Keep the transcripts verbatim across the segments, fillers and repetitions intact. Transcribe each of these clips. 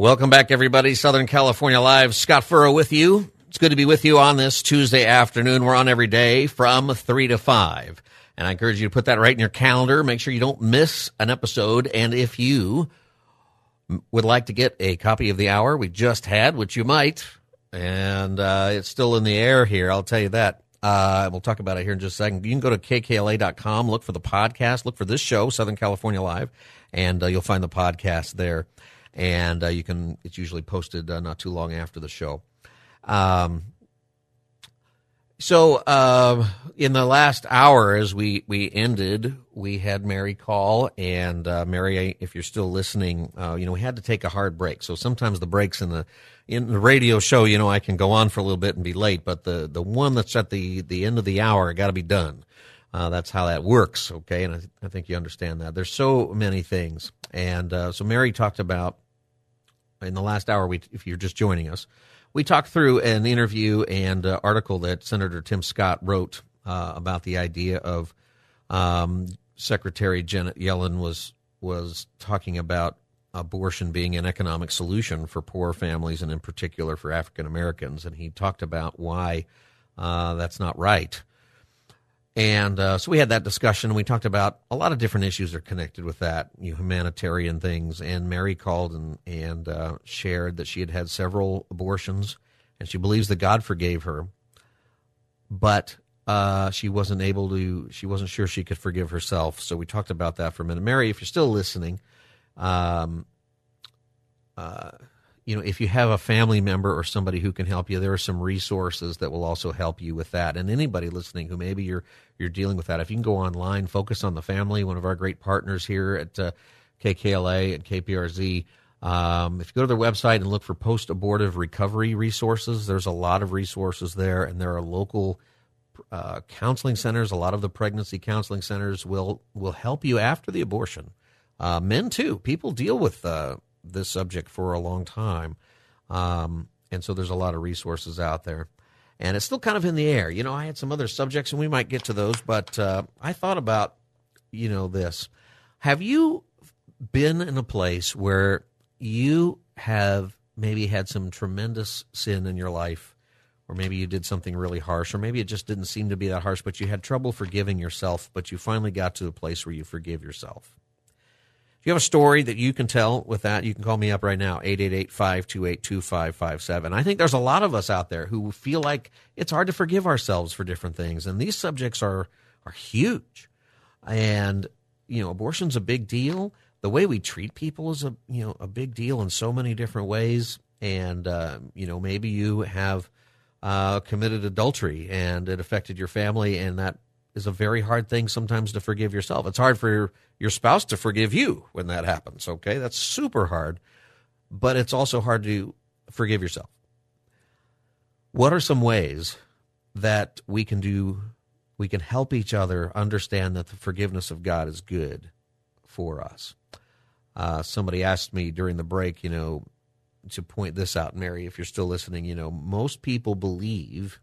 Welcome back, everybody. Southern California Live. Scott Furrow with you. It's good to be with you on this Tuesday afternoon. We're on every day from three to five. And I encourage you to put that right in your calendar. Make sure you don't miss an episode. And if you would like to get a copy of the hour we just had, which you might, and uh, it's still in the air here, I'll tell you that. Uh, we'll talk about it here in just a second. You can go to K K L A dot com, look for the podcast, look for this show, Southern California Live, and uh, you'll find the podcast there. And uh, you can, it's usually posted uh, not too long after the show. Um, so uh, in the last hour, as we, we ended, we had Mary call. And uh, Mary, if you're still listening, uh, you know, we had to take a hard break. So sometimes the breaks in the in the radio show, you know, I can go on for a little bit and be late. But the, the one that's at the, the end of the hour, got to be done. Uh, that's how that works, okay? And I, th- I think you understand that. There's so many things. And uh, so Mary talked about, in the last hour, we, if you're just joining us, we talked through an interview and uh, article that Senator Tim Scott wrote uh, about the idea of um, Secretary Janet Yellen was was talking about abortion being an economic solution for poor families and in particular for African Americans. And he talked about why uh, that's not right. And uh, so we had that discussion. We talked about a lot of different issues that are connected with that, you know, humanitarian things. And Mary called and, and uh, shared that she had had several abortions, and she believes that God forgave her. But uh, she wasn't able to, she wasn't sure she could forgive herself. So we talked about that for a minute. Mary, if you're still listening, um, uh, you know, if you have a family member or somebody who can help you, there are some resources that will also help you with that. And anybody listening who maybe you're you're dealing with that, if you can go online, Focus on the Family, one of our great partners here at uh, K K L A and K P R Z. Um, if you go to their website and look for post-abortive recovery resources, there's a lot of resources there, and there are local uh, counseling centers. A lot of the pregnancy counseling centers will, will help you after the abortion. Uh, men, too. People deal with uh, this subject for a long time. Um, and so there's a lot of resources out there. And it's still kind of in the air. You know, I had some other subjects, and we might get to those, but uh, I thought about, you know, this. Have you been in a place where you have maybe had some tremendous sin in your life, or maybe you did something really harsh, or maybe it just didn't seem to be that harsh, but you had trouble forgiving yourself, but you finally got to a place where you forgive yourself? You have a story that you can tell with that, you can call me up right now, eight eight eight, five two eight, two five five seven. I think there's a lot of us out there who feel like it's hard to forgive ourselves for different things, and these subjects are are huge. And, you know, abortion's a big deal. The way we treat people is a, you know, a big deal in so many different ways. And, uh, you know, maybe you have uh, committed adultery and it affected your family, and that is a very hard thing sometimes to forgive yourself. It's hard for your, your spouse to forgive you when that happens, okay? That's super hard, but it's also hard to forgive yourself. What are some ways that we can do, we can help each other understand that the forgiveness of God is good for us? Uh, somebody asked me during the break, you know, to point this out, Mary, if you're still listening, you know, most people believe...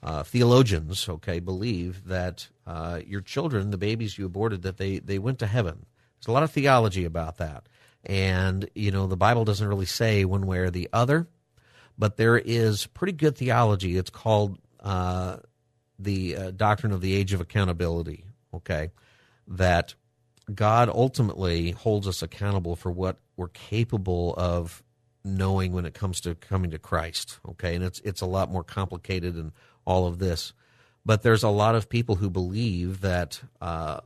Uh, theologians, okay, believe that uh, your children, the babies you aborted, that they, they went to heaven. There's a lot of theology about that. And, you know, the Bible doesn't really say one way or the other, but there is pretty good theology. It's called uh, the uh, doctrine of the age of accountability, okay, that God ultimately holds us accountable for what we're capable of knowing when it comes to coming to Christ, okay? And it's it's a lot more complicated and all of this. But there's a lot of people who believe that uh,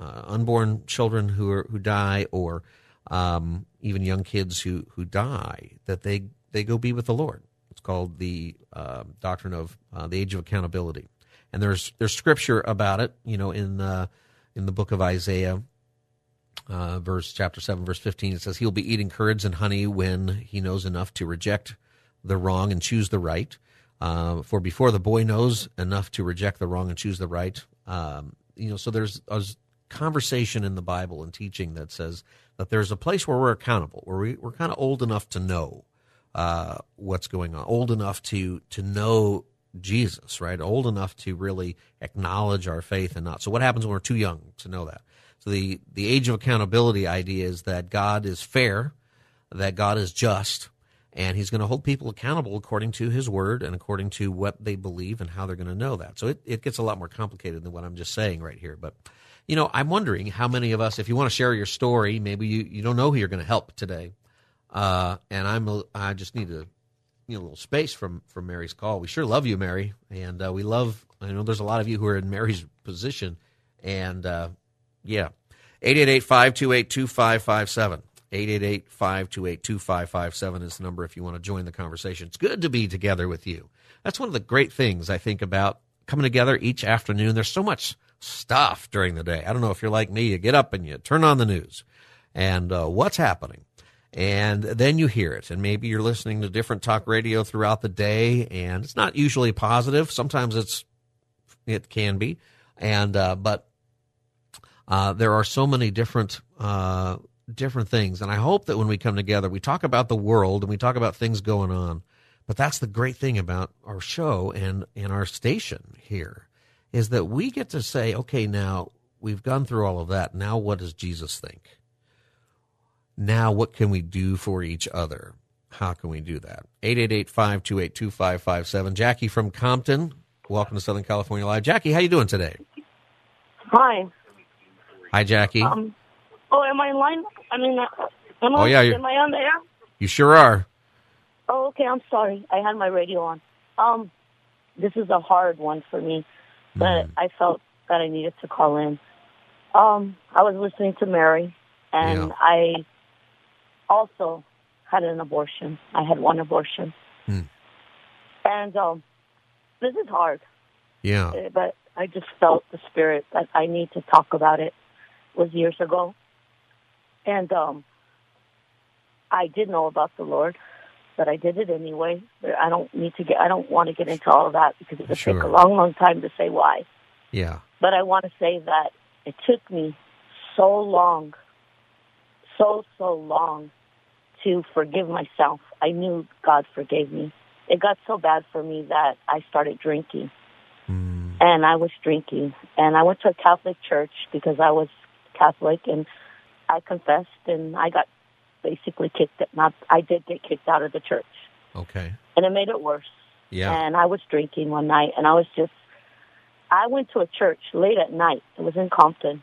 uh, unborn children who are, who die, or um, even young kids who, who die, that they, they go be with the Lord. It's called the uh, doctrine of uh, the age of accountability. And there's there's scripture about it, you know, in uh, in the book of Isaiah, uh, verse chapter seven, verse fifteen, it says he'll be eating curds and honey when he knows enough to reject the wrong and choose the right. Uh, for before the boy knows enough to reject the wrong and choose the right, um, you know, so there's a conversation in the Bible and teaching that says that there's a place where we're accountable, where we, we're kind of old enough to know uh, what's going on, old enough to to know Jesus, right? Old enough to really acknowledge our faith and not. So what happens when we're too young to know that? So the, the age of accountability idea is that God is fair, that God is just, and he's going to hold people accountable according to his word and according to what they believe and how they're going to know that. So it, it gets a lot more complicated than what I'm just saying right here. But, you know, I'm wondering how many of us, if you want to share your story, maybe you, you don't know who you're going to help today. Uh, and I'm a, I just need to a little space from, from Mary's call. We sure love you, Mary, and uh, we love, I know there's a lot of you who are in Mary's position, and uh, yeah, eight eight eight, five two eight, two five five seven, eight eight eight, five two eight, two five five seven is the number if you want to join the conversation. It's good to be together with you. That's one of the great things I think about coming together each afternoon. There's so much stuff during the day. I don't know if you're like me, you get up and you turn on the news, and uh, what's happening? And then you hear it, and maybe you're listening to different talk radio throughout the day, and it's not usually positive. Sometimes it's it can be, and uh, but uh, there are so many different uh, different things. And I hope that when we come together, we talk about the world and we talk about things going on. But that's the great thing about our show and and our station here is that we get to say, okay, now we've gone through all of that. Now, what does Jesus think? Now, what can we do for each other? How can we do that? eight eight eight, five two eight, two five five seven. Jackie from Compton, welcome to Southern California Live. Jackie, how you doing today? Hi. Hi, Jackie. Um, oh, am I online? I mean, am I, oh, yeah, am I on the air? You sure are. Oh, okay. I'm sorry. I had my radio on. Um, this is a hard one for me, but mm. I felt that I needed to call in. Um, I was listening to Mary, and yeah. I... also had an abortion. I had one abortion. Hmm. And um, this is hard. Yeah. But I just felt the spirit that I need to talk about it. It was years ago. And um, I did know about the Lord, but I did it anyway. I don't need to get, I don't want to get into all of that because it would sure. take a long, long time to say why. Yeah. But I want to say that it took me so long, so, so long to forgive myself. I knew God forgave me. It got so bad for me that I started drinking. Mm. And I was drinking. And I went to a Catholic church because I was Catholic, and I confessed, and I got basically kicked out. I did get kicked out of the church. Okay. And it made it worse. Yeah. And I was drinking one night, and I was just, I went to a church late at night. It was in Compton.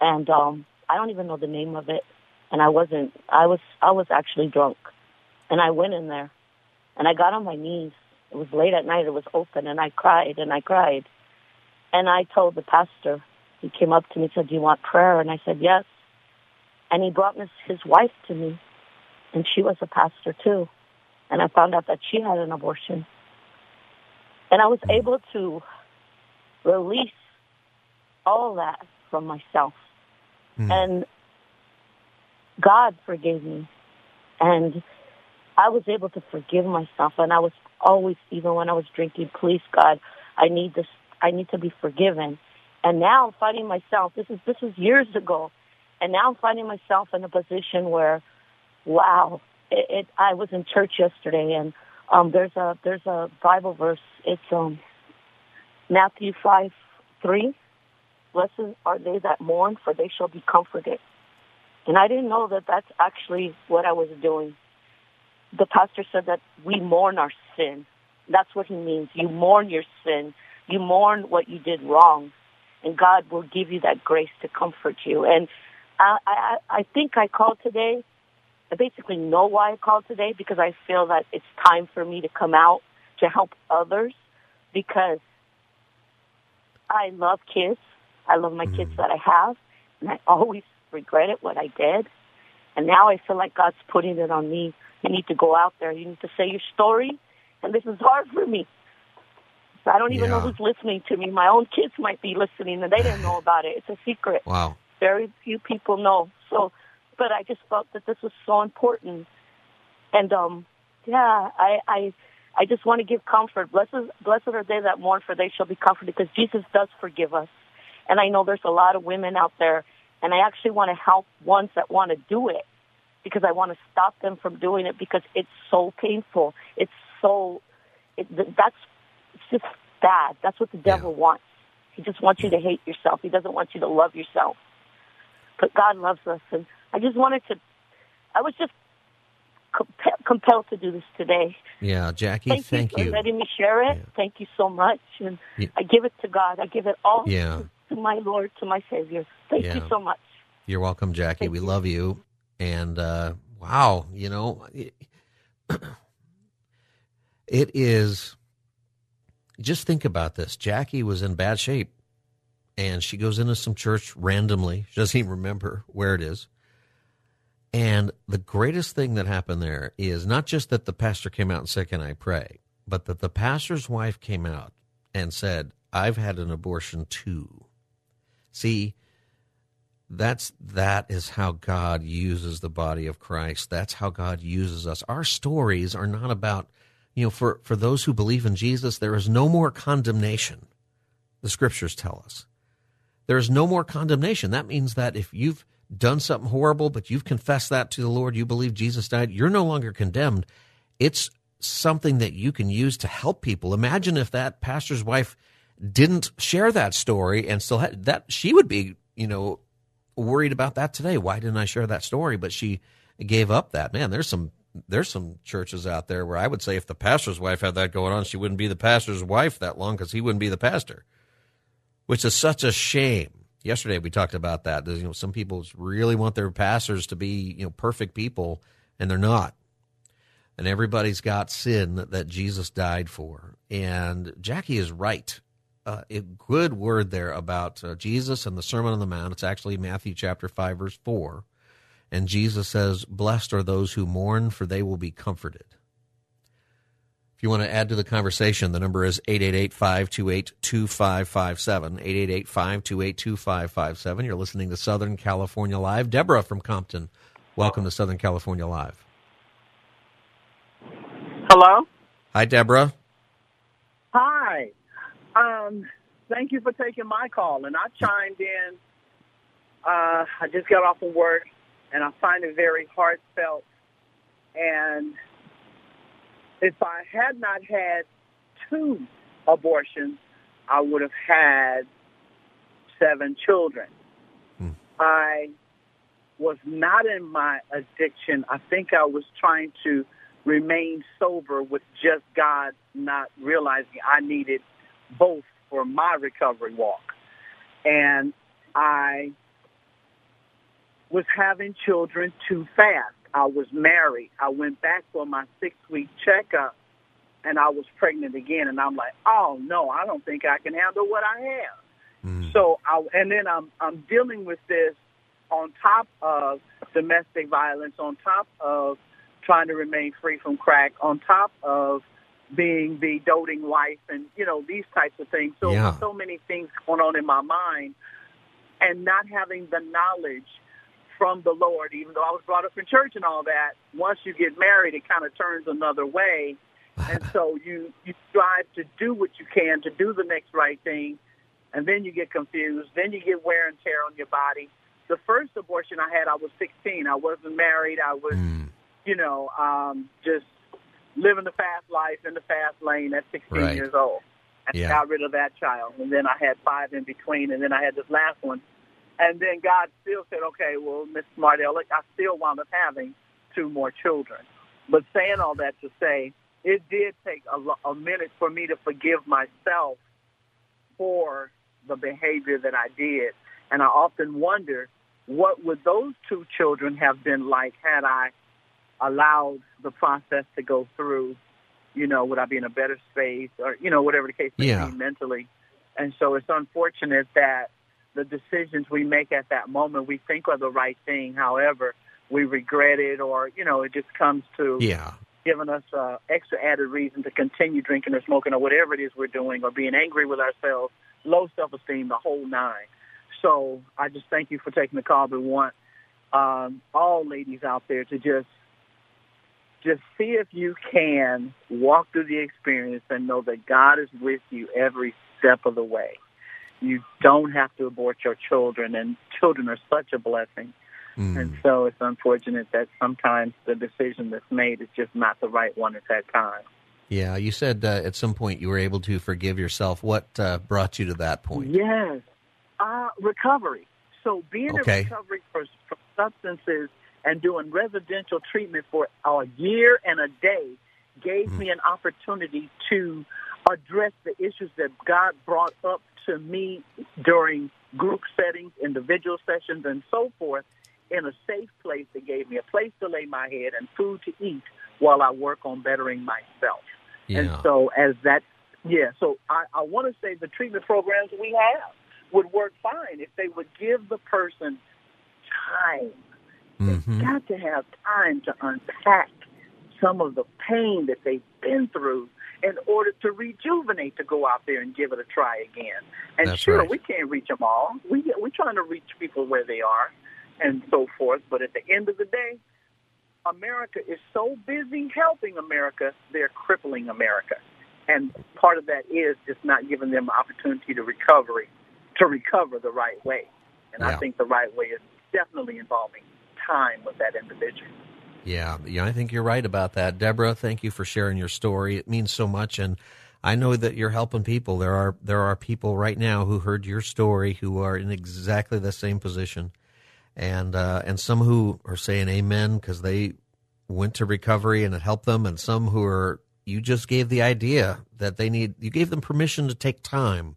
And um, I don't even know the name of it. And I wasn't, I was, I was actually drunk. And I went in there and I got on my knees. It was late at night. It was open. And I cried and I cried. And I told the pastor, he came up to me and said, do you want prayer? And I said, yes. And he brought his wife to me, and she was a pastor too. And I found out that she had an abortion. And I was able to release all that from myself. Mm. And God forgave me, and I was able to forgive myself. And I was always, even when I was drinking, please, God, I need this. I need to be forgiven. And now I'm finding myself, this is this was years ago, and now I'm finding myself in a position where, wow, it, it I was in church yesterday, and um, there's a there's a Bible verse. It's um, Matthew five three. Blessed are they that mourn, for they shall be comforted. And I didn't know that that's actually what I was doing. The pastor said that we mourn our sin. That's what he means. You mourn your sin. You mourn what you did wrong. And God will give you that grace to comfort you. And I, I, I think I called today. I basically know why I called today, because I feel that it's time for me to come out to help others, because I love kids. I love my mm-hmm. kids that I have. And I always regretted what I did, and now I feel like God's putting it on me. You need to go out there. You need to say your story, and this is hard for me. I don't even yeah. know who's listening to me. My own kids might be listening, and they didn't know about it. It's a secret. Wow. Very few people know. So, but I just felt that this was so important. And, um, yeah, I, I, I just want to give comfort. Blessed, blessed are they that mourn, for they shall be comforted, because Jesus does forgive us. And I know there's a lot of women out there, and I actually want to help ones that want to do it, because I want to stop them from doing it, because it's so painful. It's so, it, that's it's just bad. That's what the devil yeah. wants. He just wants you to hate yourself. He doesn't want you to love yourself. But God loves us, and I just wanted to, I was just comp- compelled to do this today. Yeah, Jackie, thank, thank you for you. letting me share it. Yeah. Thank you so much, and yeah. I give it to God. I give it all yeah. to my Lord, to my Savior. Thank yeah. you so much. You're welcome, Jackie. Thank we you. love you. And, uh, wow, you know, it, it is, just think about this. Jackie was in bad shape, and she goes into some church randomly. She doesn't even remember where it is. And the greatest thing that happened there is not just that the pastor came out and said, "Can I pray?" but that the pastor's wife came out and said, "I've had an abortion too." See, That's that is how God uses the body of Christ. That's how God uses us. Our stories are not about, you know, for, for those who believe in Jesus, there is no more condemnation. The scriptures tell us. There is no more condemnation. That means that if you've done something horrible, but you've confessed that to the Lord, you believe Jesus died, you're no longer condemned. It's something that you can use to help people. Imagine if that pastor's wife didn't share that story and still had that, she would be, you know, worried about that today. Why didn't I share that story? But she gave up that. Man, there's some there's some churches out there where I would say if the pastor's wife had that going on, she wouldn't be the pastor's wife that long, because he wouldn't be the pastor, which is such a shame. Yesterday we talked about that. You know, some people really want their pastors to be, you know, perfect people, and they're not. And everybody's got sin that, that Jesus died for. And Jackie is right. Uh, a good word there about uh, Jesus and the Sermon on the Mount. It's actually Matthew chapter five, verse four. And Jesus says, "Blessed are those who mourn, for they will be comforted." If you want to add to the conversation, the number is eight eight eight, five two eight, two five five seven, eight eight eight, five two eight, two five five seven. You're listening to Southern California Live. Deborah from Compton, welcome to Southern California Live. Hello? Hi, Deborah. Hi. Um, thank you for taking my call. And I chimed in. Uh, I just got off of work, and I find it very heartfelt. And if I had not had two abortions, I would have had seven children. Hmm. I was not in my addiction. I think I was trying to remain sober with just God, not realizing I needed both for my recovery walk. And I was having children too fast. I was married. I went back for my six-week checkup, and I was pregnant again. And I'm like, oh, no, I don't think I can handle what I have. Mm. So, I, and then I'm, I'm dealing with this on top of domestic violence, on top of trying to remain free from crack, on top of being the doting wife, and, you know, these types of things. So, yeah. so many things going on in my mind, and not having the knowledge from the Lord, even though I was brought up in church and all that. Once you get married, it kind of turns another way. And so you, you strive to do what you can to do the next right thing. And then you get confused. Then you get wear and tear on your body. The first abortion I had, I was sixteen. I wasn't married. I was, mm. you know, um, just, living the fast life in the fast lane at sixteen right. years old. I yeah. got rid of that child, and then I had five in between, and then I had this last one. And then God still said, okay, well, Miz Smardell, I still wound up having two more children. But saying all that to say, it did take a, a minute for me to forgive myself for the behavior that I did. And I often wonder, what would those two children have been like had I allowed the process to go through? You know, would I be in a better space, or, you know, whatever the case may yeah. be mentally? And so it's unfortunate that the decisions we make at that moment, we think are the right thing. However, we regret it, or, you know, it just comes to yeah. giving us uh, extra added reason to continue drinking or smoking or whatever it is we're doing, or being angry with ourselves, low self-esteem, the whole nine. So I just thank you for taking the call, but want um, all ladies out there to just just see if you can walk through the experience and know that God is with you every step of the way. You don't have to abort your children, and children are such a blessing. Mm. And so it's unfortunate that sometimes the decision that's made is just not the right one at that time. Yeah, you said uh, at some point you were able to forgive yourself. What uh, brought you to that point? Yes, uh, recovery. So being okay. in recovery for, for substances and doing residential treatment for a year and a day gave mm. me an opportunity to address the issues that God brought up to me during group settings, individual sessions, and so forth, in a safe place that gave me a place to lay my head and food to eat while I work on bettering myself. Yeah. And so as that, yeah, so I, I want to say the treatment programs we have would work fine if they would give the person time. Mm-hmm. They've got to have time to unpack some of the pain that they've been through in order to rejuvenate, to go out there and give it a try again. And That's sure, right. we can't reach them all. We, we're trying to reach people where they are and so forth. But at the end of the day, America is so busy helping America, they're crippling America. And part of that is just not giving them opportunity to recovery, to recover the right way. And yeah. I think the right way is definitely involving time with that individual. Yeah, yeah, I think you're right about that. Deborah, thank you for sharing your story. It means so much, and I know that you're helping people. There are there are people right now who heard your story who are in exactly the same position, and uh, and some who are saying amen because they went to recovery and it helped them, and some who are, you just gave the idea that they need, you gave them permission to take time.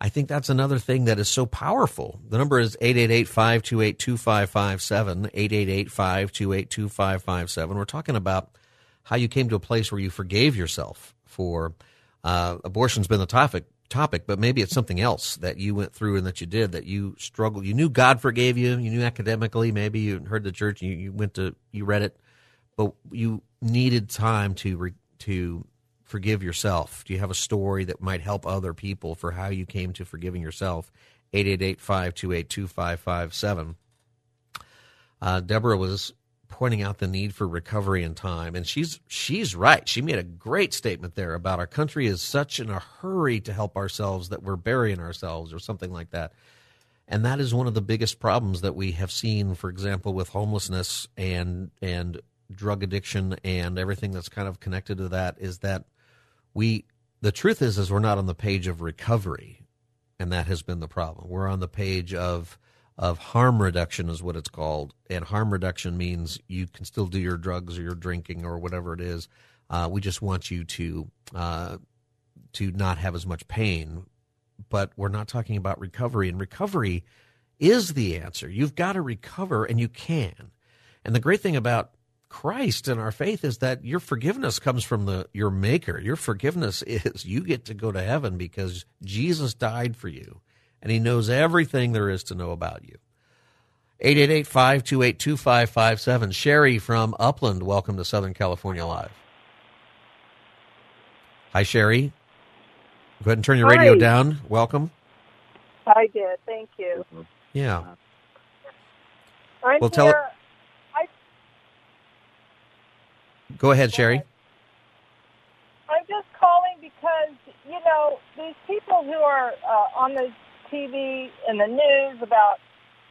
I think that's another thing that is so powerful. The number is eight eight eight, five two eight, two five five seven, eight eight eight, five two eight, two five five seven. We're talking about how you came to a place where you forgave yourself for uh, abortion's been the topic, topic, but maybe it's something else that you went through and that you did, that you struggled. You knew God forgave you. You knew academically. Maybe you heard the church. You, you went to you read it, but you needed time to re, to. forgive yourself. Do you have a story that might help other people for how you came to forgiving yourself? eight eight eight, five two eight, two five five seven. Uh, Deborah was pointing out the need for recovery and time, and she's she's right. She made a great statement there about our country is such in a hurry to help ourselves that we're burying ourselves or something like that. And that is one of the biggest problems that we have seen, for example, with homelessness and and drug addiction and everything that's kind of connected to that, is that We, the truth is, is we're not on the page of recovery, and that has been the problem. We're on the page of of harm reduction is what it's called, and harm reduction means you can still do your drugs or your drinking or whatever it is. Uh, we just want you to uh, to not have as much pain, but we're not talking about recovery, and recovery is the answer. You've got to recover, and you can. And the great thing about Christ and our faith is that your forgiveness comes from the your maker. Your forgiveness is you get to go to heaven because Jesus died for you, and he knows everything there is to know about you. eight eight eight, five two eight, two five five seven. Sherry from Upland, welcome to Southern California Live. Hi, Sherry. Go ahead and turn your Hi. radio down. Welcome. I did. Thank you. Yeah. I'm well, here. Tell it- Go ahead, Sherry. I'm just calling because, you know, these people who are uh, on the T V and the news about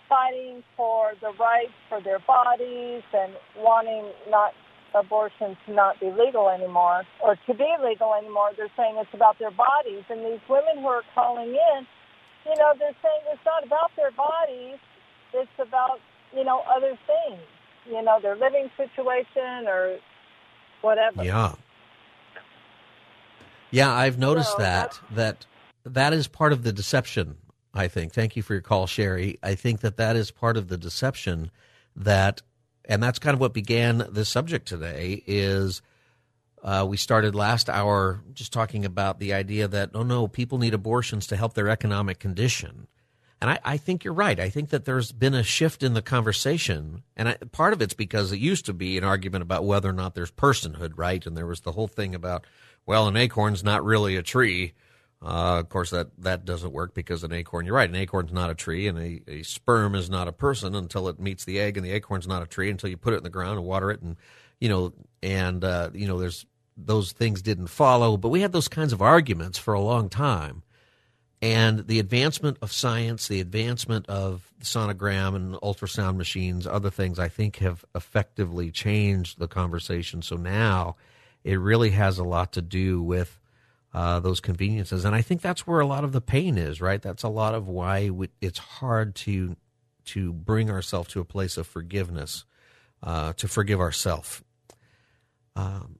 fighting for the rights for their bodies and wanting not abortion to not be legal anymore, or to be legal anymore, they're saying it's about their bodies. And these women who are calling in, you know, they're saying it's not about their bodies, it's about, you know, other things, you know, their living situation or whatever. Yeah. Yeah, I've noticed so, that, that that is part of the deception, I think. Thank you for your call, Sherry. I think that that is part of the deception that, and that's kind of what began this subject today, is uh, we started last hour just talking about the idea that, oh no, people need abortions to help their economic condition. And I, I think you're right. I think that there's been a shift in the conversation, and I, part of it's because it used to be an argument about whether or not there's personhood, right? And there was the whole thing about, well, an acorn's not really a tree, Uh, of course, that, that doesn't work because an acorn, you're right, an acorn's not a tree, and a, a sperm is not a person until it meets the egg, and the acorn's not a tree until you put it in the ground and water it, and, you know, and, uh, you know, there's those things didn't follow. But we had those kinds of arguments for a long time. And the advancement of science, the advancement of sonogram and ultrasound machines, other things, I think have effectively changed the conversation. So now it really has a lot to do with uh, those conveniences. And I think that's where a lot of the pain is, right? That's a lot of why we, it's hard to to bring ourselves to a place of forgiveness, uh, to forgive ourselves. Um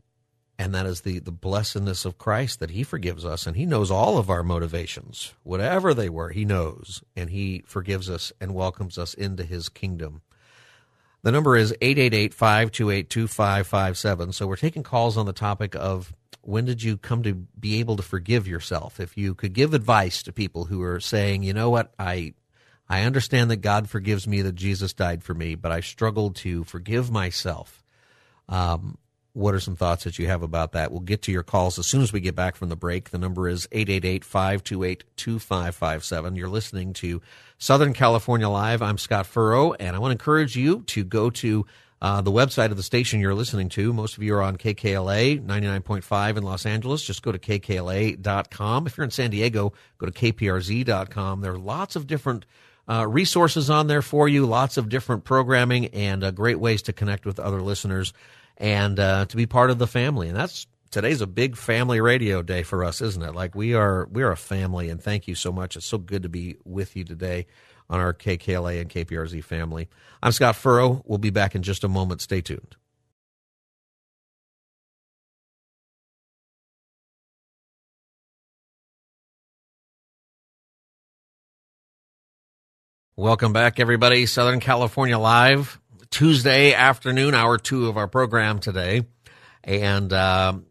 And that is the, the blessedness of Christ, that he forgives us, and he knows all of our motivations. Whatever they were, he knows, and he forgives us and welcomes us into his kingdom. The number is eight eight eight, five two eight, two five five seven. So we're taking calls on the topic of when did you come to be able to forgive yourself? If you could give advice to people who are saying, you know what, I I understand that God forgives me, that Jesus died for me, but I struggle to forgive myself. Um What are some thoughts that you have about that? We'll get to your calls as soon as we get back from the break. The number is eight eight eight, five two eight, two five five seven. You're listening to Southern California Live. I'm Scott Furrow, and I want to encourage you to go to uh, the website of the station you're listening to. Most of you are on K K L A ninety-nine point five in Los Angeles. Just go to K K L A dot com. If you're in San Diego, go to K P R Z dot com. There are lots of different Uh, resources on there for you, lots of different programming, and uh, great ways to connect with other listeners and uh, to be part of the family. And that's today's a big family radio day for us, isn't it? Like we are, we are a family, and thank you so much. It's so good to be with you today on our K K L A and K P R Z family. I'm Scott Furrow. We'll be back in just a moment. Stay tuned. Welcome back, everybody. Southern California Live, Tuesday afternoon, hour two of our program today. And um,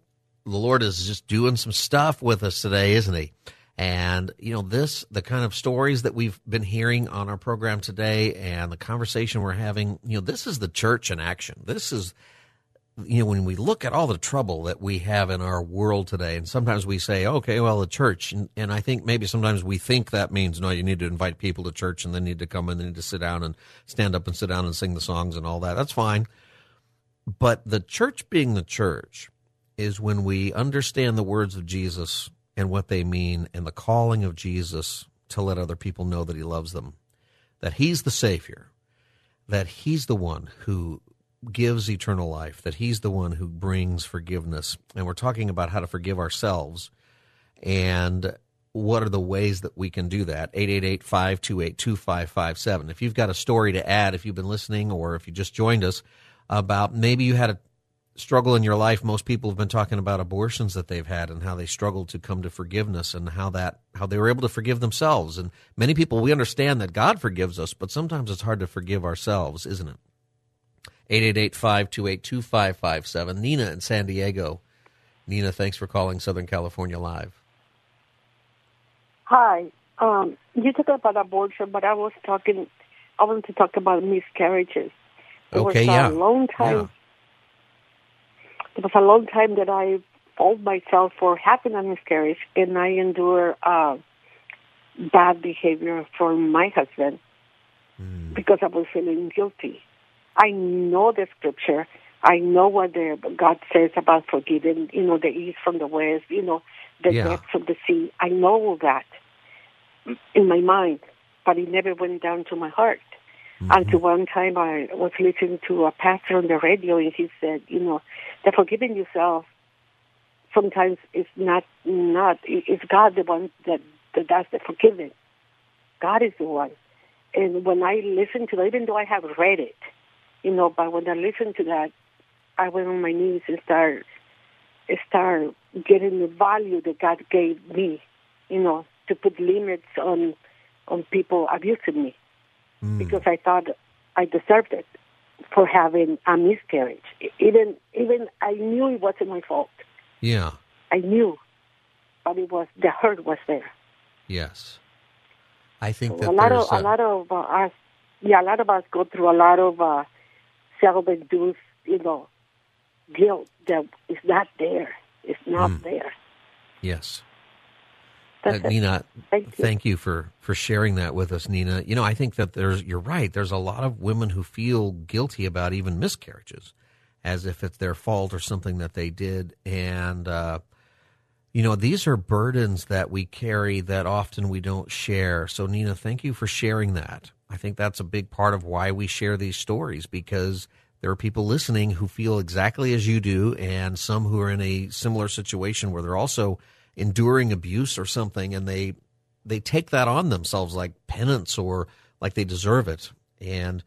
the Lord is just doing some stuff with us today, isn't he? And, you know, this, the kind of stories that we've been hearing on our program today and the conversation we're having, you know, this is the church in action. This is, you know, when we look at all the trouble that we have in our world today, and sometimes we say, okay, well, the church, and, and I think maybe sometimes we think that means, no, you need to invite people to church and they need to come and they need to sit down and stand up and sit down and sing the songs and all that. That's fine. But the church being the church is when we understand the words of Jesus and what they mean and the calling of Jesus to let other people know that he loves them, that he's the Savior, that he's the one who gives eternal life, that he's the one who brings forgiveness. And we're talking about how to forgive ourselves and what are the ways that we can do that. eight eight eight, five two eight, two five five seven. If you've got a story to add, if you've been listening or if you just joined us, about maybe you had a struggle in your life. Most people have been talking about abortions that they've had and how they struggled to come to forgiveness and how that how they were able to forgive themselves. And many people, we understand that God forgives us, but sometimes it's hard to forgive ourselves, isn't it? eight eight eight, five two eight, two five five seven. Nina in San Diego. Nina, thanks for calling Southern California Live. Hi. Um, you talked about abortion, but I was talking, I wanted to talk about miscarriages. It okay, was yeah. a long time, yeah. It was a long time that I fought myself for having a miscarriage, and I endure uh, bad behavior from my husband mm. because I was feeling guilty. I know the scripture. I know what the, God says about forgiving, you know, the east from the west, you know, the yeah. depths of the sea. I know all that in my mind, but it never went down to my heart. Mm-hmm. Until one time I was listening to a pastor on the radio, and he said, you know, that forgiving yourself sometimes is not, not it's God the one that, that does the forgiving. God is the one. And when I listened to that, even though I have read it, you know, but when I listened to that, I went on my knees and started start getting the value that God gave me, you know, to put limits on on people abusing me mm. because I thought I deserved it for having a miscarriage. Even even I knew it wasn't my fault. Yeah, I knew, but it was the hurt was there. Yes, I think that a lot of a, a lot of uh, us, yeah, a lot of us go through a lot of. Uh, Self-induced, you know, guilt that is not there. It's not mm. there. Yes. That's uh, Nina, thank you, thank you for, for sharing that with us, Nina. You know, I think that there's you're right. There's a lot of women who feel guilty about even miscarriages, as if it's their fault or something that they did. And, uh, you know, these are burdens that we carry that often we don't share. So, Nina, thank you for sharing that. I think that's a big part of why we share these stories, because there are people listening who feel exactly as you do, and some who are in a similar situation where they're also enduring abuse or something, and they they take that on themselves like penance or like they deserve it. And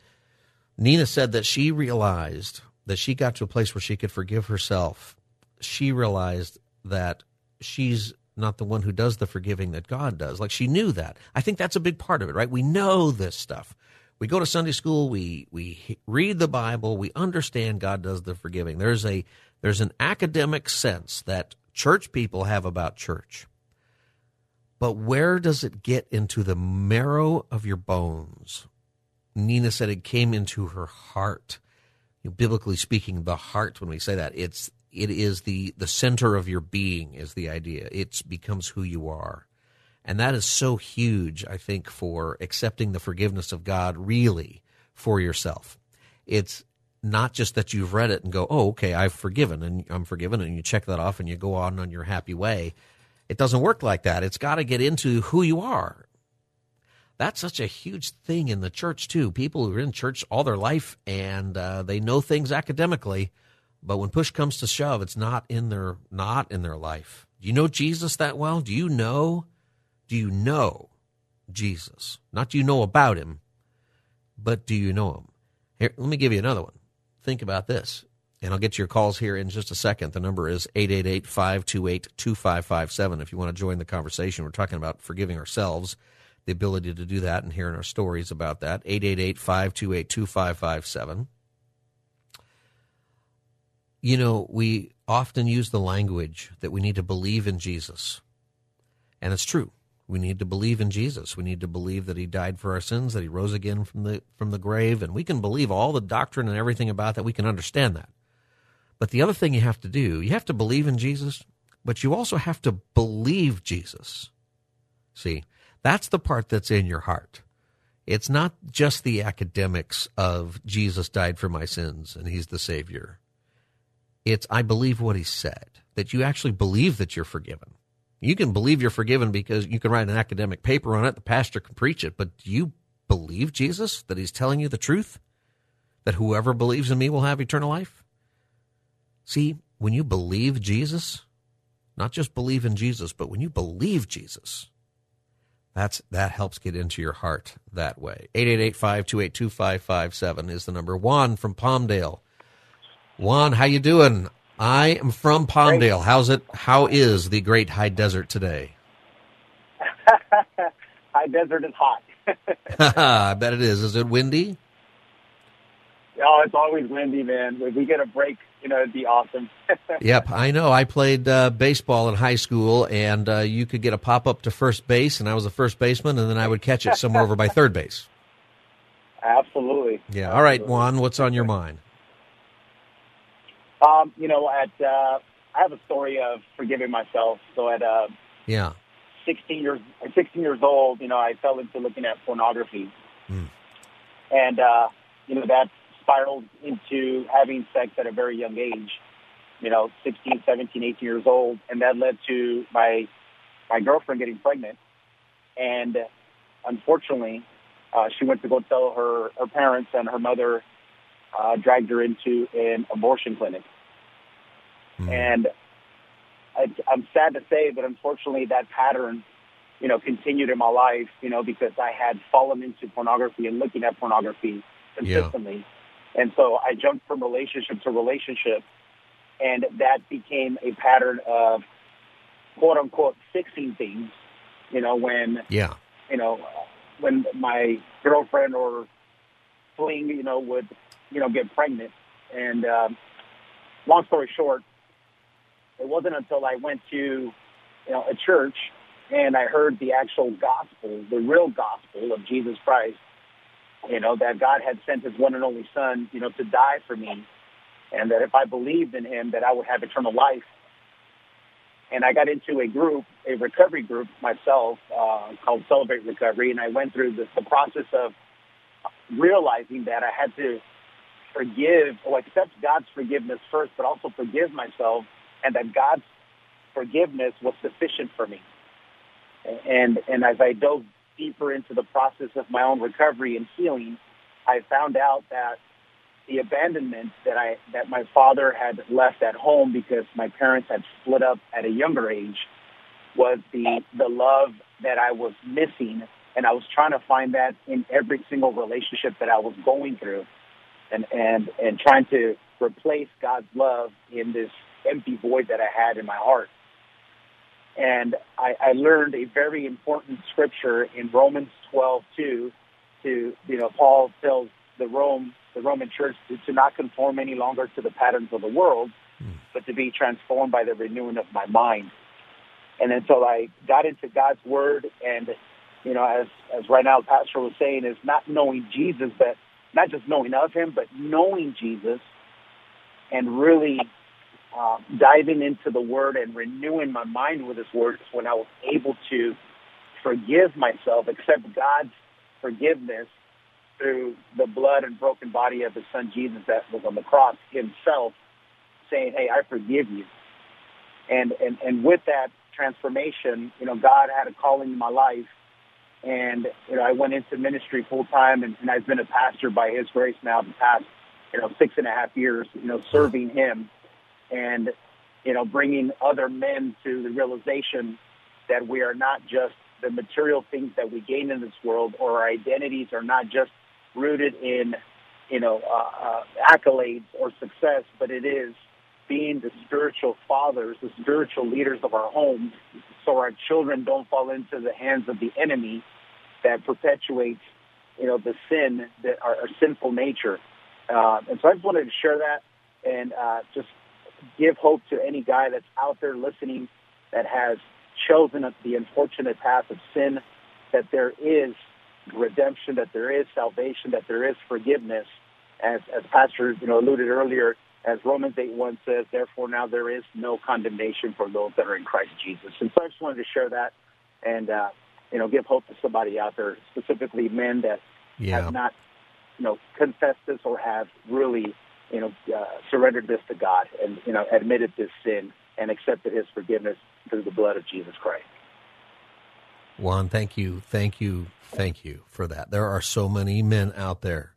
Nina said that she realized that she got to a place where she could forgive herself. She realized that she's not the one who does the forgiving, that God does. Like, she knew that. I think that's a big part of it, right? We know this stuff. We go to Sunday school, we we read the Bible, we understand God does the forgiving. There's a there's an academic sense that church people have about church. But where does it get into the marrow of your bones? Nina said it came into her heart. You know, biblically speaking, the heart, when we say that, it's it is the the center of your being is the idea. It becomes who you are. And that is so huge, I think, for accepting the forgiveness of God really for yourself. It's not just that you've read it and go, oh, okay, I've forgiven, and I'm forgiven, and you check that off, and you go on on your happy way. It doesn't work like that. It's got to get into who you are. That's such a huge thing in the church, too. People who are in church all their life, and uh, they know things academically, but when push comes to shove, it's not in their not in their life. Do you know Jesus that well? Do you know Do you know Jesus? Not do you know about him, but do you know him? Here, let me give you another one. Think about this, and I'll get to your calls here in just a second. The number is eight eight eight, five two eight, two five five seven if you want to join the conversation. We're talking about forgiving ourselves, the ability to do that, and hearing our stories about that. eight eight eight, five two eight, two five five seven. You know, we often use the language that we need to believe in Jesus, and it's true. We need to believe in Jesus. We need to believe that he died for our sins, that he rose again from the from the grave, and we can believe all the doctrine and everything about that. We can understand that. But the other thing you have to do, you have to believe in Jesus, but you also have to believe Jesus. See, that's the part that's in your heart. It's not just the academics of Jesus died for my sins and he's the Savior. It's I believe what he said, that you actually believe that you're forgiven. You can believe you're forgiven because you can write an academic paper on it, the pastor can preach it, but do you believe Jesus, that he's telling you the truth, that whoever believes in me will have eternal life? See, when you believe Jesus, not just believe in Jesus, but when you believe Jesus, that's that helps get into your heart that way. eight eight eight, five two eight, two five five seven is the number. Juan from Palmdale. Juan, how you doing? I am from Palmdale. How's it? How is the great high desert today? High desert is hot. I bet it is. Is it windy? Oh, it's always windy, man. If we get a break, you know, it'd be awesome. Yep, I know. I played uh, baseball in high school, and uh, you could get a pop-up to first base, and I was a first baseman, and then I would catch it somewhere over by third base. Absolutely. Yeah. All right, Juan, what's on your mind? Um, you know, at uh, I have a story of forgiving myself. So at uh, yeah, sixteen years, sixteen years old, you know, I fell into looking at pornography, mm. and uh, you know that spiraled into having sex at a very young age. You know, sixteen, seventeen, eighteen years old, and that led to my my girlfriend getting pregnant, and unfortunately, uh, she went to go tell her her parents, and her mother Uh, dragged her into an abortion clinic. Mm. And I, I'm sad to say, but unfortunately that pattern, you know, continued in my life, you know, because I had fallen into pornography and looking at pornography consistently. Yeah. And so I jumped from relationship to relationship, and that became a pattern of quote-unquote fixing things, you know, when, yeah. you know, when my girlfriend or fling, you know, would you know, get pregnant. And um, long story short, it wasn't until I went to, you know, a church and I heard the actual gospel, the real gospel of Jesus Christ, you know, that God had sent his one and only son, you know, to die for me, and that if I believed in him, that I would have eternal life. And I got into a group, a recovery group myself uh, called Celebrate Recovery, and I went through the, the process of realizing that I had to forgive or accept God's forgiveness first, but also forgive myself, and that God's forgiveness was sufficient for me. And and as I dove deeper into the process of my own recovery and healing, I found out that the abandonment that I that my father had left at home because my parents had split up at a younger age was the the love that I was missing, and I was trying to find that in every single relationship that I was going through, and and and trying to replace God's love in this empty void that I had in my heart. And I, I learned a very important scripture in Romans twelve two. To you know, Paul tells the Rome. the Roman church to, to not conform any longer to the patterns of the world, but to be transformed by the renewing of my mind. And then so I got into God's word, and, you know, as, as right now Pastor was saying, is not knowing Jesus, but not just knowing of him, but knowing Jesus and really uh, diving into the word and renewing my mind with his word is when I was able to forgive myself, accept God's forgiveness, through the blood and broken body of his son Jesus that was on the cross himself, saying, hey, I forgive you. And and, and with that transformation, you know, God had a calling in my life. And, you know, I went into ministry full time, and, and I've been a pastor by his grace now the past, you know, six and a half years, you know, serving him and, you know, bringing other men to the realization that we are not just the material things that we gain in this world, or our identities are not just rooted in, you know, uh, uh, accolades or success, but it is being the spiritual fathers, the spiritual leaders of our homes, so our children don't fall into the hands of the enemy that perpetuates, you know, the sin, that our, our sinful nature. Uh, and so I just wanted to share that and uh, just give hope to any guy that's out there listening that has chosen the unfortunate path of sin, that there is redemption, that there is salvation, that there is forgiveness. As, as Pastor you know, alluded earlier, as Romans eight one says, therefore now there is no condemnation for those that are in Christ Jesus. And so I just wanted to share that and uh, you know, give hope to somebody out there, specifically men that yeah. have not you know, confessed this or have really you know, uh, surrendered this to God and you know, admitted this sin and accepted his forgiveness through the blood of Jesus Christ. Juan, thank you, thank you, thank you for that. There are so many men out there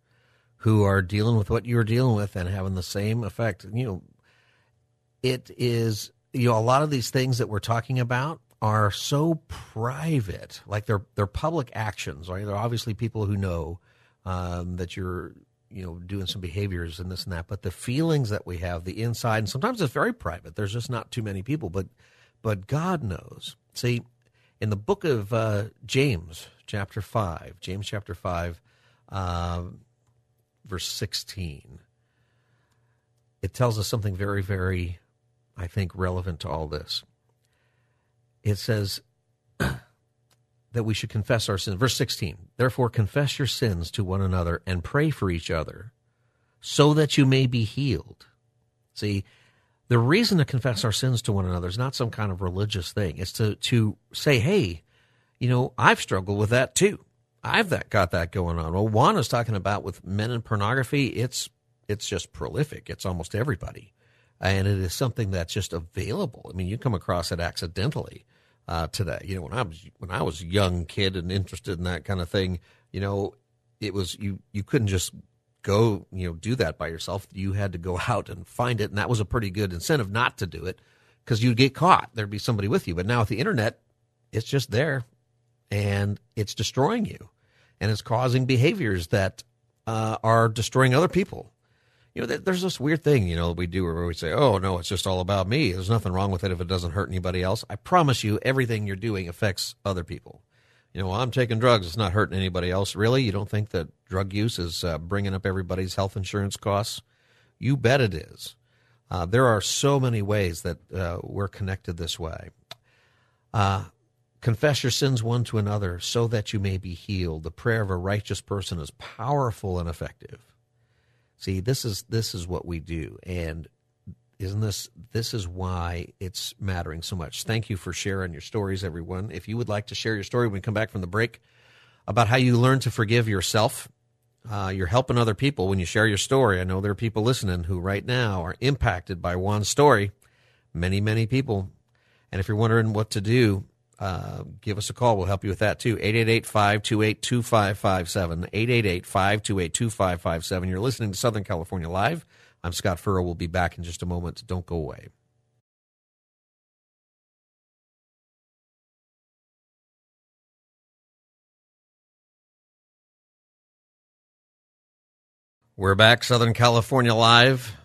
who are dealing with what you're dealing with and having the same effect. You know, it is, you know, a lot of these things that we're talking about are so private, like they're they're public actions, right? They're obviously people who know um, that you're, you know, doing some behaviors and this and that, but the feelings that we have, the inside, and sometimes it's very private. There's just not too many people, but but God knows. See, in the book of uh, James, chapter five, James chapter five, uh, verse sixteen, it tells us something very, very, I think, relevant to all this. It says that we should confess our sins. Verse sixteen, therefore confess your sins to one another and pray for each other so that you may be healed. See, the reason to confess our sins to one another is not some kind of religious thing. It's to, to say, hey, you know, I've struggled with that too. I've that got that going on. Well, Juan is talking about with men and pornography, it's it's just prolific. It's almost everybody. And it is something that's just available. I mean, you come across it accidentally. Uh, today, you know, when I was when I was a young kid and interested in that kind of thing, you know, it was you you couldn't just go, you know, do that by yourself. You had to go out and find it, and that was a pretty good incentive not to do it because you'd get caught. There'd be somebody with you. But now with the internet, it's just there, and it's destroying you, and it's causing behaviors that uh, are destroying other people. You know, there's this weird thing, you know, we do where we say, oh, no, it's just all about me. There's nothing wrong with it if it doesn't hurt anybody else. I promise you, everything you're doing affects other people. You know, I'm taking drugs. It's not hurting anybody else. Really? You don't think that drug use is uh, bringing up everybody's health insurance costs? You bet it is. Uh, there are so many ways that uh, we're connected this way. Uh, confess your sins one to another so that you may be healed. The prayer of a righteous person is powerful and effective. See, this is this is what we do, and Isn't this, this is why it's mattering so much. Thank you for sharing your stories, everyone. If you would like to share your story when we come back from the break about how you learn to forgive yourself, uh, you're helping other people when you share your story. I know there are people listening who right now are impacted by Juan's story, many, many people. And if you're wondering what to do, uh, give us a call. We'll help you with that too. eight eight eight, five two eight, two five five seven, eight eight eight, five two eight, two five five seven. You're listening to Southern California Live. I'm Scott Furrow. We'll be back in just a moment. Don't go away. We're back, Southern California Live.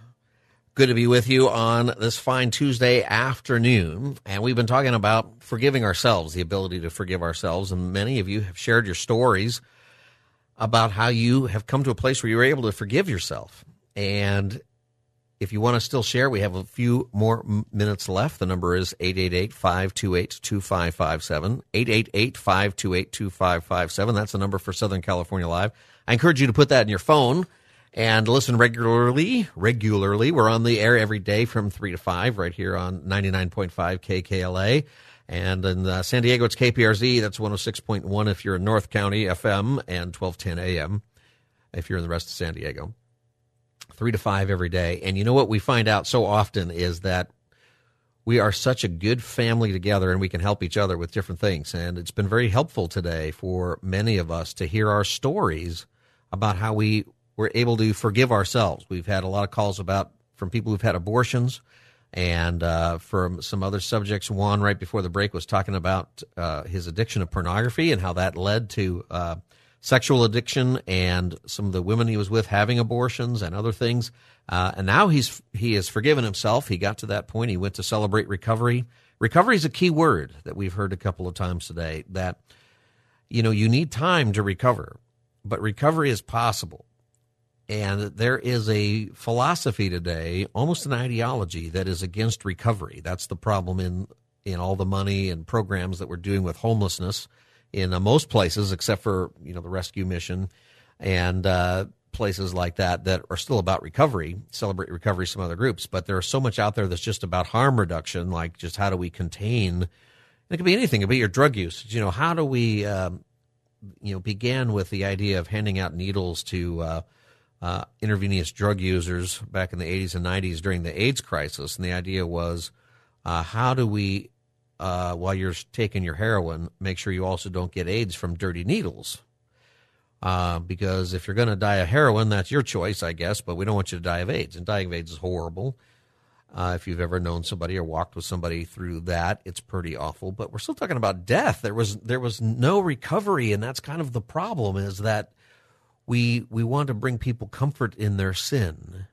Good to be with you on this fine Tuesday afternoon. And we've been talking about forgiving ourselves, the ability to forgive ourselves. And many of you have shared your stories about how you have come to a place where you were able to forgive yourself. And if you want to still share, we have a few more minutes left. The number is eight eight eight, five two eight, two five five seven, eight eight eight, five two eight, two five five seven. That's the number for Southern California Live. I encourage you to put that in your phone and listen regularly. Regularly. We're on the air every day from three to five right here on ninety-nine point five K K L A. And in uh, San Diego, it's K P R Z. That's one oh six point one if you're in North County F M, and twelve ten a.m. if you're in the rest of San Diego. Three to five every day. And you know what we find out so often is that we are such a good family together, and we can help each other with different things. And it's been very helpful today for many of us to hear our stories about how we were able to forgive ourselves. We've had a lot of calls about from people who've had abortions and uh, from some other subjects. Juan, right before the break, was talking about uh, his addiction to pornography and how that led to uh sexual addiction, and some of the women he was with having abortions and other things. Uh, and now he's he has forgiven himself. He got to that point. He went to Celebrate Recovery. Recovery is a key word that we've heard a couple of times today, that, you know, you need time to recover, but recovery is possible. And there is a philosophy today, almost an ideology, that is against recovery. That's the problem in, in all the money and programs that we're doing with homelessness in most places, except for, you know, the rescue mission and uh, places like that that are still about recovery, Celebrate Recovery, some other groups. But there are so much out there that's just about harm reduction, like just how do we contain, it could be anything, it could be your drug use. You know, how do we, um, you know, began with the idea of handing out needles to uh, uh, intravenous drug users back in the eighties and nineties during the AIDS crisis. And the idea was, uh, how do we, Uh, while you're taking your heroin, make sure you also don't get AIDS from dirty needles. Uh, because if you're going to die of heroin, that's your choice, I guess, but we don't want you to die of AIDS. And dying of AIDS is horrible. Uh, if you've ever known somebody or walked with somebody through that, it's pretty awful. But we're still talking about death. There was there was no recovery, and that's kind of the problem, is that we we want to bring people comfort in their sin.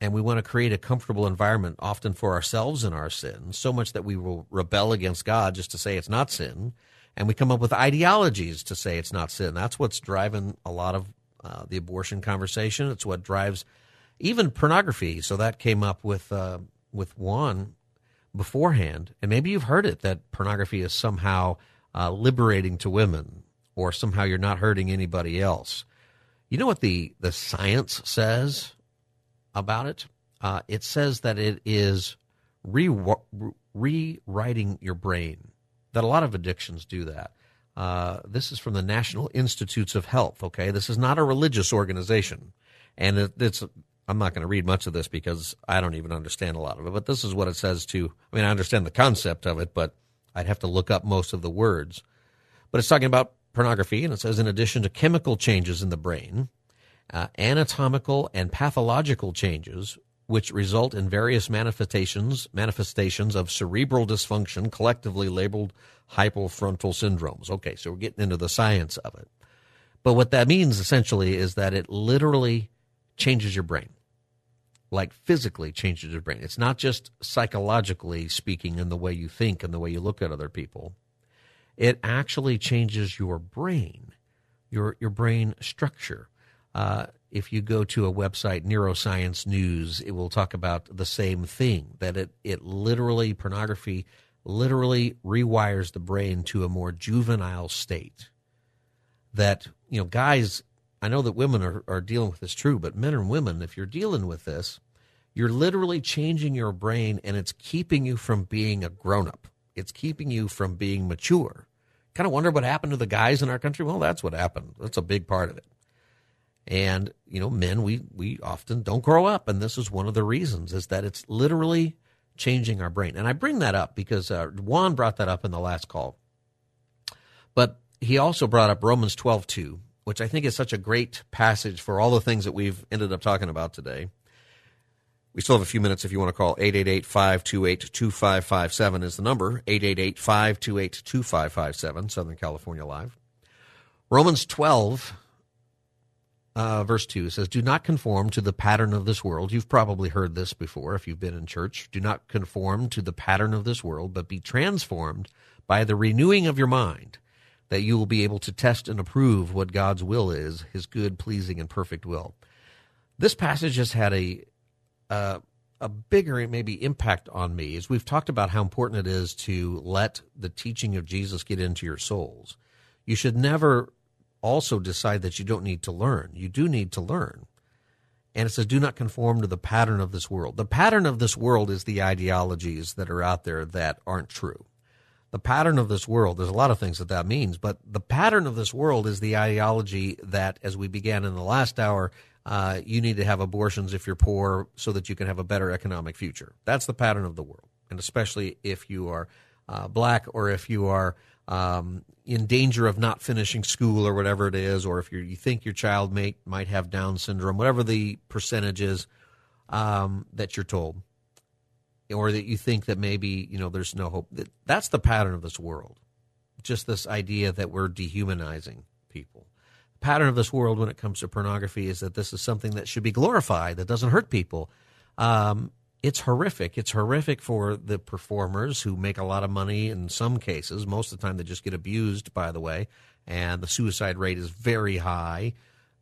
And we want to create a comfortable environment, often for ourselves in our sin, so much that we will rebel against God just to say it's not sin. And we come up with ideologies to say it's not sin. That's what's driving a lot of uh, the abortion conversation. It's what drives even pornography. So that came up with uh, with Juan beforehand. And maybe you've heard it, that pornography is somehow uh, liberating to women, or somehow you're not hurting anybody else. You know what the, the science says about it? Uh, it says that it is re- re- rewriting your brain, that a lot of addictions do that. Uh, this is from the National Institutes of Health, okay? This is not a religious organization. And it, it's I'm not going to read much of this because I don't even understand a lot of it, but this is what it says to, I mean, I understand the concept of it, but I'd have to look up most of the words. But it's talking about pornography, and it says, in addition to chemical changes in the brain, Uh, anatomical and pathological changes which result in various manifestations manifestations of cerebral dysfunction, collectively labeled hypofrontal syndromes. Okay, so we're getting into the science of it. But what that means essentially is that it literally changes your brain, like physically changes your brain. It's not just psychologically speaking in the way you think and the way you look at other people. It actually changes your brain, your your brain structure. Uh, if you go to a website, Neuroscience News, it will talk about the same thing, that it, it literally, pornography literally rewires the brain to a more juvenile state. That, you know, guys, I know that women are, are dealing with this, true, but men and women, if you're dealing with this, You're literally changing your brain, and it's keeping you from being a grown-up. It's keeping you from being mature. Kind of wonder what happened to the guys in our country. Well, that's what happened. That's a big part of it. And, you know, men, we we often don't grow up, and this is one of the reasons, is that it's literally changing our brain. And I bring that up because uh, Juan brought that up in the last call. But he also brought up Romans twelve two, which I think is such a great passage for all the things that we've ended up talking about today. We still have a few minutes if you want to call. Eight eight eight, five two eight, two five five seven is the number, eight eight eight, five two eight, two five five seven, Southern California Live. Romans twelve Uh, verse two says, do not conform to the pattern of this world. You've probably heard this before if you've been in church. Do not conform to the pattern of this world, but be transformed by the renewing of your mind, that you will be able to test and approve what God's will is, his good, pleasing, and perfect will. This passage has had a uh, a bigger maybe impact on me, as we've talked about how important it is to let the teaching of Jesus get into your souls. You should never also decide that you don't need to learn. You do need to learn. And it says, do not conform to the pattern of this world. The pattern of this world is the ideologies that are out there that aren't true. The pattern of this world, there's a lot of things that that means, but the pattern of this world is the ideology that, as we began in the last hour, uh, you need to have abortions if you're poor so that you can have a better economic future. That's the pattern of the world, and especially if you are uh, black, or if you are Um, in danger of not finishing school or whatever it is, or if you're, you think your child may, might have Down syndrome, whatever the percentage is um, that you're told, or that you think that maybe, you know, there's no hope. That's the pattern of this world, just this idea that we're dehumanizing people. The pattern of this world when it comes to pornography is that this is something that should be glorified, that doesn't hurt people. Um, It's horrific. It's horrific for the performers who make a lot of money in some cases. Most of the time they just get abused, by the way, and the suicide rate is very high.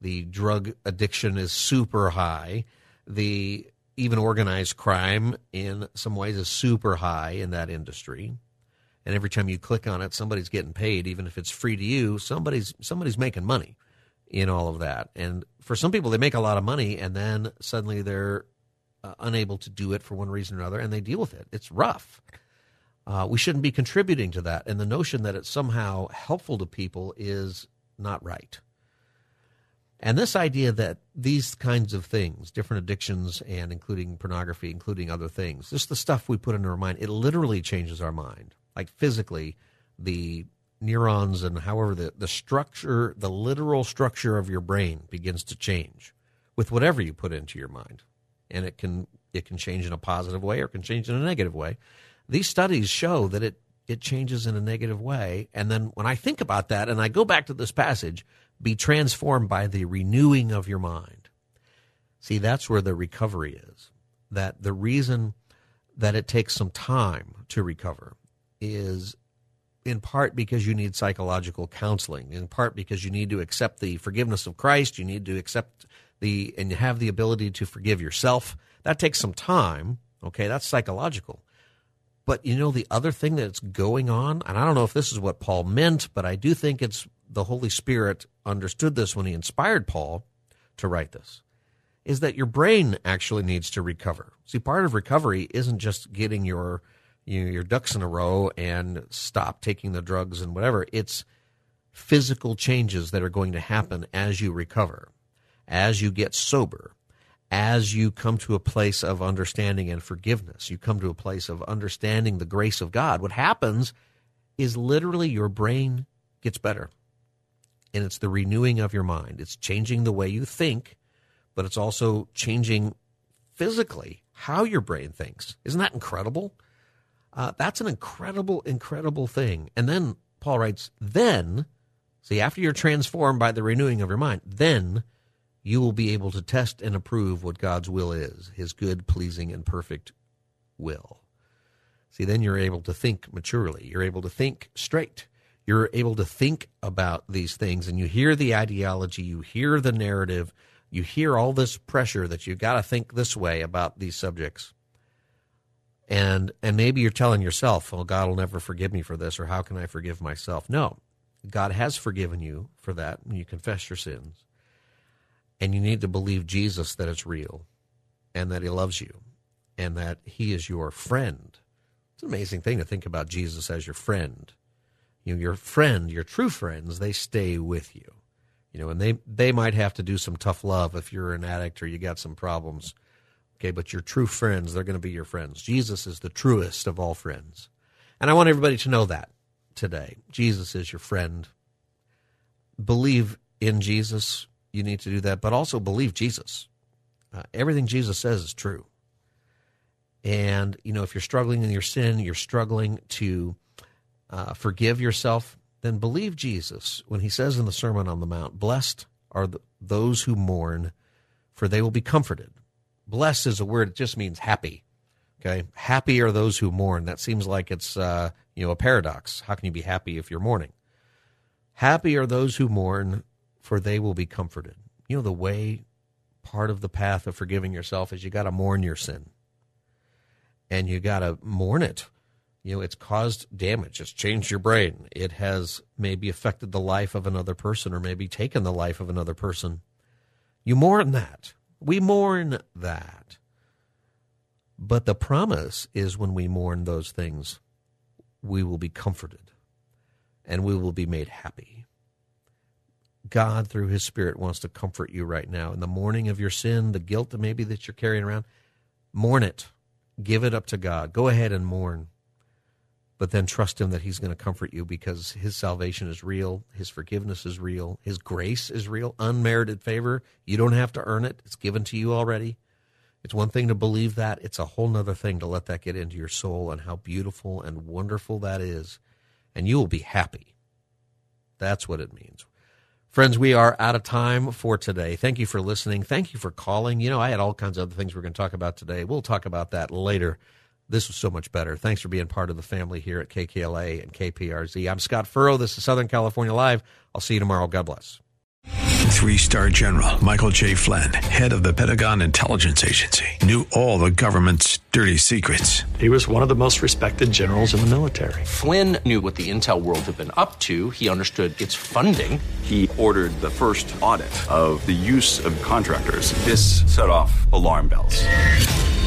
The drug addiction is super high. The even organized crime in some ways is super high in that industry. And every time you click on it, somebody's getting paid. Even if it's free to you, somebody's somebody's making money in all of that. And for some people, they make a lot of money, and then suddenly they're unable to do it for one reason or another, and they deal with it. It's rough. Uh, we shouldn't be contributing to that. And the notion that it's somehow helpful to people is not right. And this idea that these kinds of things, different addictions, and including pornography, including other things, just the stuff we put into our mind, it literally changes our mind. Like physically, the neurons and however the, the structure, the literal structure of your brain begins to change with whatever you put into your mind. And it can it can change in a positive way, or it can change in a negative way. These studies show that it, it changes in a negative way. And then when I think about that, and I go back to this passage, be transformed by the renewing of your mind. See, that's where the recovery is. That the reason that it takes some time to recover is in part because you need psychological counseling, in part because you need to accept the forgiveness of Christ, you need to accept The, and you have the ability to forgive yourself. That takes some time, okay? That's psychological. But you know the other thing that's going on, and I don't know if this is what Paul meant, but I do think it's the Holy Spirit understood this when he inspired Paul to write this, is that your brain actually needs to recover. See, part of recovery isn't just getting your, you know, your ducks in a row and stop taking the drugs and whatever. It's physical changes that are going to happen as you recover, as you get sober, as you come to a place of understanding and forgiveness, you come to a place of understanding the grace of God. What happens is literally your brain gets better, and it's the renewing of your mind. It's changing the way you think, but it's also changing physically how your brain thinks. Isn't that incredible? Uh, that's an incredible, incredible thing. And then Paul writes, then, see, after you're transformed by the renewing of your mind, then you will be able to test and approve what God's will is, his good, pleasing, and perfect will. See, then you're able to think maturely. You're able to think straight. You're able to think about these things, and you hear the ideology, you hear the narrative, you hear all this pressure that you've got to think this way about these subjects. And and maybe you're telling yourself, oh, God will never forgive me for this, or how can I forgive myself? No, God has forgiven you for that when you confess your sins. And you need to believe Jesus, that it's real, and that he loves you and that he is your friend. It's an amazing thing to think about Jesus as your friend. You know, your friend, your true friends, they stay with you. You know, and they, they might have to do some tough love if you're an addict or you got some problems. Okay, but your true friends, they're going to be your friends. Jesus is the truest of all friends. And I want everybody to know that today. Jesus is your friend. Believe in Jesus. You need to do that, but also believe Jesus. Uh, everything Jesus says is true. And, you know, if you're struggling in your sin, you're struggling to uh, forgive yourself, then believe Jesus when he says in the Sermon on the Mount, blessed are th- those who mourn, for they will be comforted. Blessed is a word, it just means happy, okay? Happy are those who mourn. That seems like it's, uh, you know, a paradox. How can you be happy if you're mourning? Happy are those who mourn, for they will be comforted. You know, the way, part of the path of forgiving yourself is you got to mourn your sin. And you got to mourn it. You know, it's caused damage. It's changed your brain. It has maybe affected the life of another person or maybe taken the life of another person. You mourn that. We mourn that. But the promise is when we mourn those things, we will be comforted and we will be made happy. God, through his Spirit, wants to comfort you right now. In the mourning of your sin, the guilt that maybe that you're carrying around, mourn it. Give it up to God. Go ahead and mourn. But then trust him that he's going to comfort you because his salvation is real, his forgiveness is real, his grace is real, unmerited favor. You don't have to earn it. It's given to you already. It's one thing to believe that. It's a whole other thing to let that get into your soul and how beautiful and wonderful that is. And you will be happy. That's what it means. Friends, we are out of time for today. Thank you for listening. Thank you for calling. You know, I had all kinds of other things we we're going to talk about today. We'll talk about that later. This was so much better. Thanks for being part of the family here at K K L A and K P R Z. I'm Scott Furrow. This is Southern California Live. I'll see you tomorrow. God bless. Three-star general Michael J. Flynn, head of the Pentagon Intelligence Agency, knew all the government's dirty secrets. He was one of the most respected generals in the military. Flynn knew what the intel world had been up to. He understood its funding. He ordered the first audit of the use of contractors. This set off alarm bells.